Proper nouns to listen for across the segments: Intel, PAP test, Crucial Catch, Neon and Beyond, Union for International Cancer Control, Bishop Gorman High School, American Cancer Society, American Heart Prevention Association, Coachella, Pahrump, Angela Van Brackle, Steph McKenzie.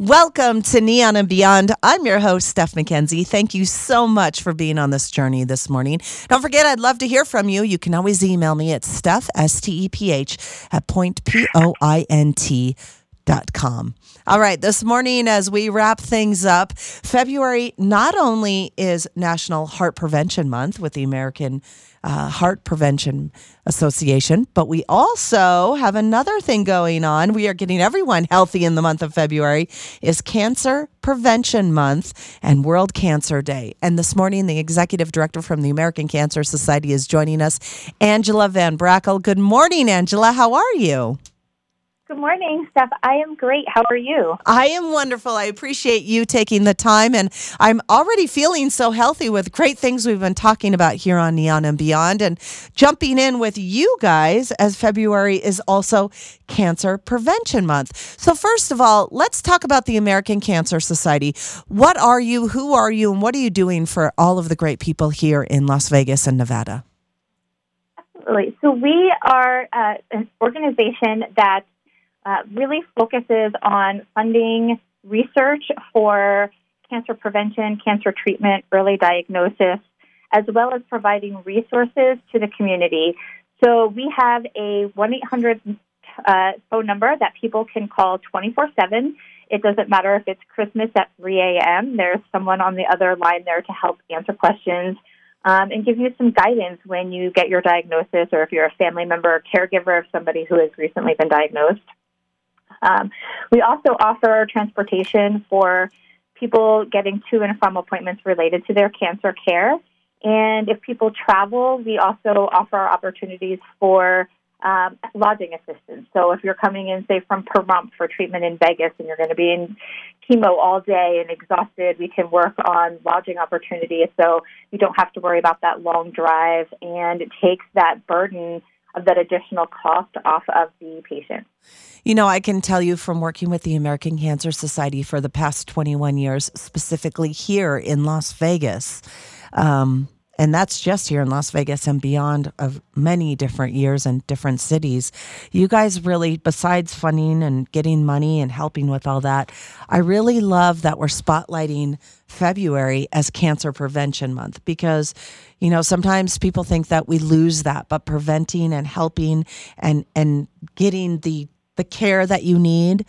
Welcome to Neon and Beyond. I'm your host, Steph McKenzie. Thank you so much for being on this journey this morning. Don't forget, I'd love to hear from you. You can always email me at Steph, S-T-E-P-H, at pointpoint.com. All right, this morning as we wrap things up, February not only is National Heart Prevention Month with the American Heart Prevention Association, but we also have another thing going on. We are getting everyone healthy in the month of February. It's Cancer Prevention Month and World Cancer Day. And this morning, the executive director from the American Cancer Society is joining us, Angela Van Brackle. Good morning, Angela. How are you? Good morning, Steph. I am great. How are you? I am wonderful. I appreciate you taking the time, and I'm already feeling so healthy with great things we've been talking about here on Neon and Beyond, and jumping in with you guys as February is also Cancer Prevention Month. So first of all, let's talk about the American Cancer Society. What are you, who are you, and what are you doing for all of the great people here in Las Vegas and Nevada? Absolutely. So we are an organization that really focuses on funding research for cancer prevention, cancer treatment, early diagnosis, as well as providing resources to the community. So we have a 1-800 phone number that people can call 24/7. It doesn't matter if it's Christmas at 3 a.m. There's someone on the other line there to help answer questions and give you some guidance when you get your diagnosis, or if you're a family member or caregiver of somebody who has recently been diagnosed. We also offer transportation for people getting to and from appointments related to their cancer care. And if people travel, we also offer opportunities for lodging assistance. So if you're coming in, say, from Pahrump for treatment in Vegas and you're going to be in chemo all day and exhausted, we can work on lodging opportunities so you don't have to worry about that long drive, and it takes that burden of that additional cost off of the patient. You know, I can tell you from working with the American Cancer Society for the past 21 years, specifically here in Las Vegas, and that's just here in Las Vegas and beyond of many different years and different cities. You guys really, besides funding and getting money and helping with all that, I really love that we're spotlighting February as Cancer Prevention Month, because, you know, sometimes people think that we lose that, but preventing and helping and getting the care that you need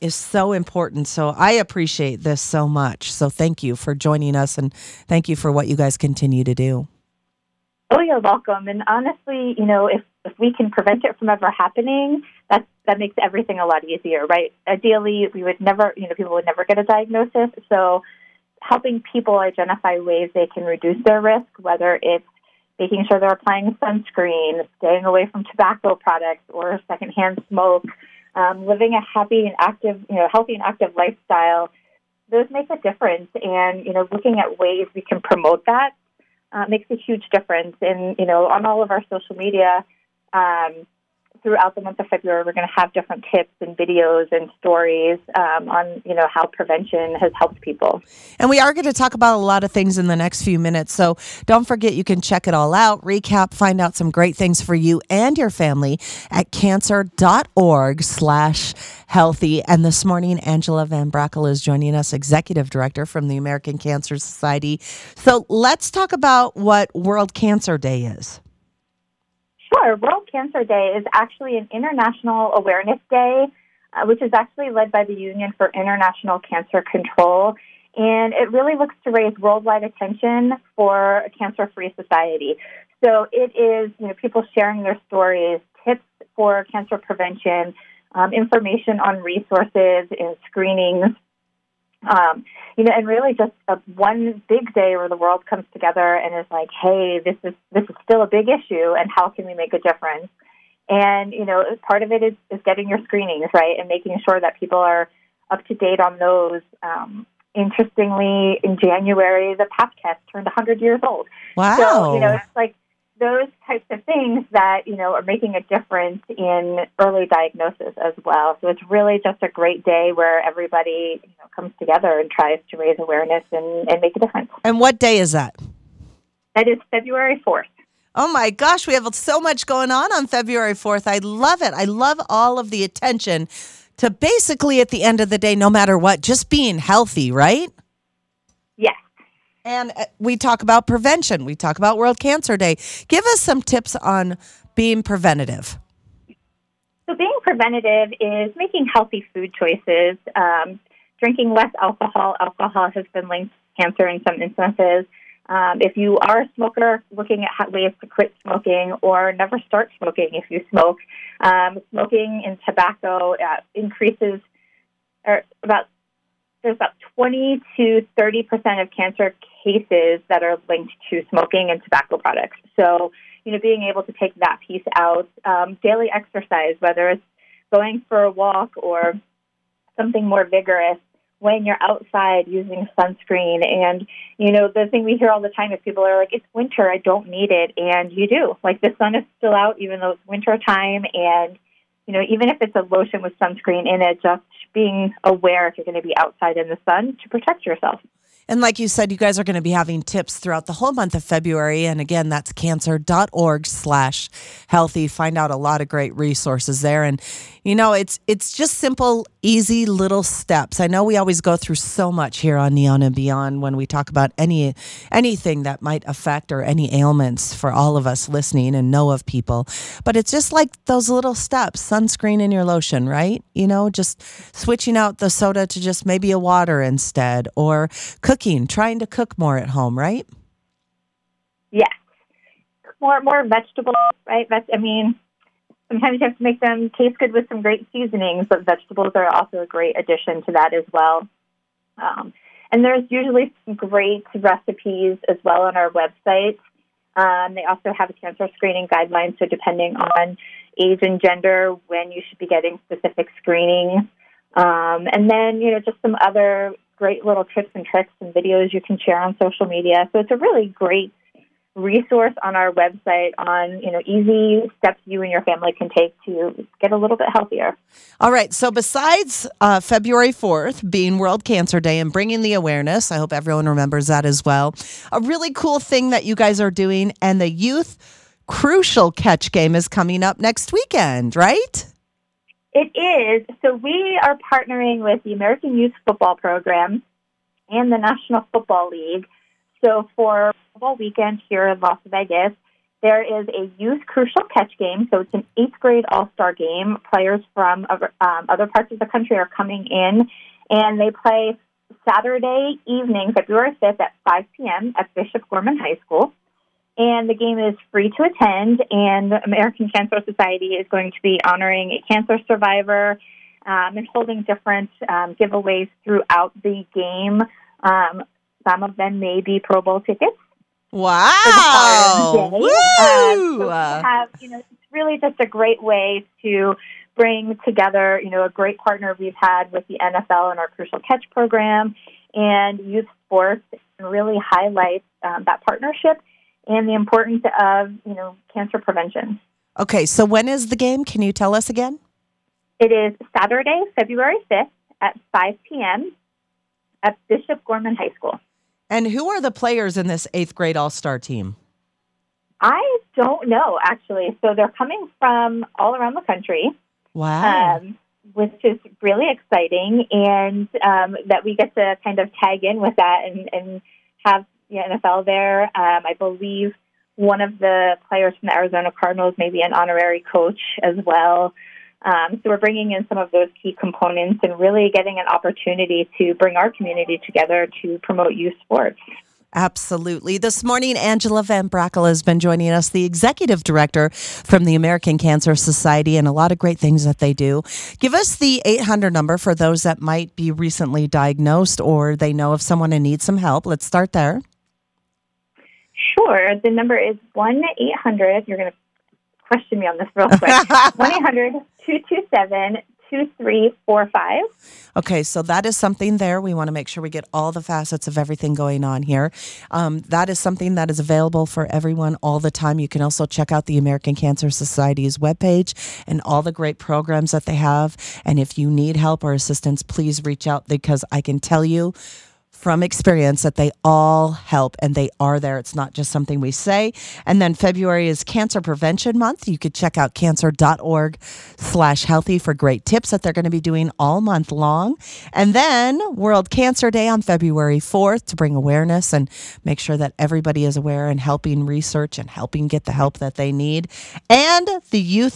is so important. So I appreciate this so much. So thank you for joining us, and thank you for what you guys continue to do. Oh, you're welcome. And honestly, you know, if we can prevent it from ever happening, that makes everything a lot easier, right? Ideally, we would never, you know, people would never get a diagnosis. So helping people identify ways they can reduce their risk, whether it's making sure they're applying sunscreen, staying away from tobacco products or secondhand smoke, living a happy and active, you know, healthy and active lifestyle, those make a difference. And, you know, looking at ways we can promote that makes a huge difference. And, you know, on all of our social media, throughout the month of February, we're going to have different tips and videos and stories on, you know, how prevention has helped people. And we are going to talk about a lot of things in the next few minutes. So don't forget, you can check it all out, recap, find out some great things for you and your family at cancer.org/healthy. And this morning, Angela Van Brackle is joining us, executive director from the American Cancer Society. So let's talk about what World Cancer Day is. Sure. World Cancer Day is actually an international awareness day, which is actually led by the Union for International Cancer Control, and it really looks to raise worldwide attention for a cancer-free society. So it is, you know, people sharing their stories, tips for cancer prevention, information on resources and screenings, you know, and really just one big day where the world comes together and is like, hey, this is still a big issue, and how can we make a difference? And, you know, part of it is getting your screenings, right, and making sure that people are up to date on those. Interestingly, in January, the PAP test turned 100 years old. Wow. So, you know, it's like those types of things that, you know, are making a difference in early diagnosis as well. So it's really just a great day where everybody, you know, comes together and tries to raise awareness and make a difference. And what day is that? That is February 4th. Oh my gosh, we have so much going on February 4th. I love it. I love all of the attention to basically at the end of the day, no matter what, just being healthy, right? Yes. And we talk about prevention. We talk about World Cancer Day. Give us some tips on being preventative. So being preventative is making healthy food choices, drinking less alcohol. Alcohol has been linked to cancer in some instances. If you are a smoker, looking at ways to quit smoking or never start smoking if you smoke. Smoking and tobacco increases there's about 20 to 30% of cancer cases that are linked to smoking and tobacco products. So, you know, being able to take that piece out, daily exercise, whether it's going for a walk or something more vigorous, when you're outside using sunscreen. And, you know, the thing we hear all the time is people are like, it's winter, I don't need it. And you do. Like, the sun is still out even though it's winter time. And, you know, even if it's a lotion with sunscreen in it, just being aware if you're going to be outside in the sun to protect yourself. And like you said, you guys are going to be having tips throughout the whole month of February. And again, that's cancer.org/healthy. Find out a lot of great resources there. And, you know, it's just simple, easy little steps. I know we always go through so much here on Neon and Beyond when we talk about anything that might affect or any ailments for all of us listening and know of people. But it's just like those little steps, sunscreen in your lotion, right? You know, just switching out the soda to just maybe a water instead, or cooking, trying to cook more at home, right? Yes. More vegetables, right? Sometimes you have to make them taste good with some great seasonings, but vegetables are also a great addition to that as well. And there's usually some great recipes as well on our website. They also have cancer screening guidelines, so depending on age and gender, when you should be getting specific screening. And then, you know, just some other great little tips and tricks and videos you can share on social media. So it's a really great resource on our website on, you know, easy steps you and your family can take to get a little bit healthier. All right. So besides February 4th being World Cancer Day and bringing the awareness, I hope everyone remembers that as well. A really cool thing that you guys are doing, and the Youth Crucial Catch game is coming up next weekend, right? It is. So we are partnering with the American Youth Football Program and the National Football League. So for football weekend here in Las Vegas, there is a Youth Crucial Catch game. So it's an 8th grade all-star game. Players from other parts of the country are coming in, and they play Saturday evening, February 5th at 5 p.m. at Bishop Gorman High School. And the game is free to attend, and the American Cancer Society is going to be honoring a cancer survivor and holding different giveaways throughout the game. Some of them may be Pro Bowl tickets. Wow! Woo! So we have, you know, it's really just a great way to bring together, you know, a great partner we've had with the NFL and our Crucial Catch program and youth sports, and really highlight that partnership and the importance of, you know, cancer prevention. Okay, so when is the game? Can you tell us again? It is Saturday, February 5th at 5 p.m. at Bishop Gorman High School. And who are the players in this 8th grade all-star team? I don't know, actually. So they're coming from all around the country. Wow. Which is really exciting, and that we get to kind of tag in with that and have NFL there. I believe one of the players from the Arizona Cardinals may be an honorary coach as well. So we're bringing in some of those key components and really getting an opportunity to bring our community together to promote youth sports. Absolutely. This morning, Angela Van Brackle has been joining us, the executive director from the American Cancer Society, and a lot of great things that they do. Give us the 800 number for those that might be recently diagnosed or they know of someone and need some help. Let's start there. Sure. The number is 1-800. You're going to question me on this real quick. 1-800-227-2345. Okay, so that is something there. We want to make sure we get all the facets of everything going on here. That is something that is available for everyone all the time. You can also check out the American Cancer Society's webpage and all the great programs that they have. And if you need help or assistance, please reach out, because I can tell you, from experience that they all help and they are there. It's not just something we say. And then February is Cancer Prevention Month. You could check out cancer.org/healthy for great tips that they're going to be doing all month long. And then World Cancer Day on February 4th to bring awareness and make sure that everybody is aware and helping research and helping get the help that they need. And the youth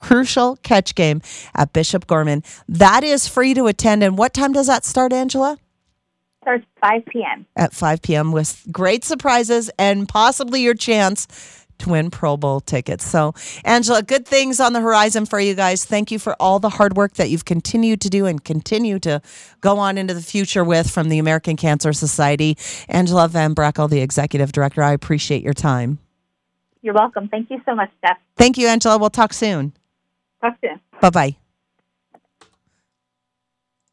Crucial Catch game at Bishop Gorman. That is free to attend. And what time does that start, Angela? Starts 5 p.m. At 5 p.m. with great surprises and possibly your chance to win Pro Bowl tickets. So, Angela, good things on the horizon for you guys. Thank you for all the hard work that you've continued to do and continue to go on into the future with from the American Cancer Society. Angela Van Brackle, the Executive Director, I appreciate your time. You're welcome. Thank you so much, Steph. Thank you, Angela. We'll talk soon. Talk soon. Bye-bye.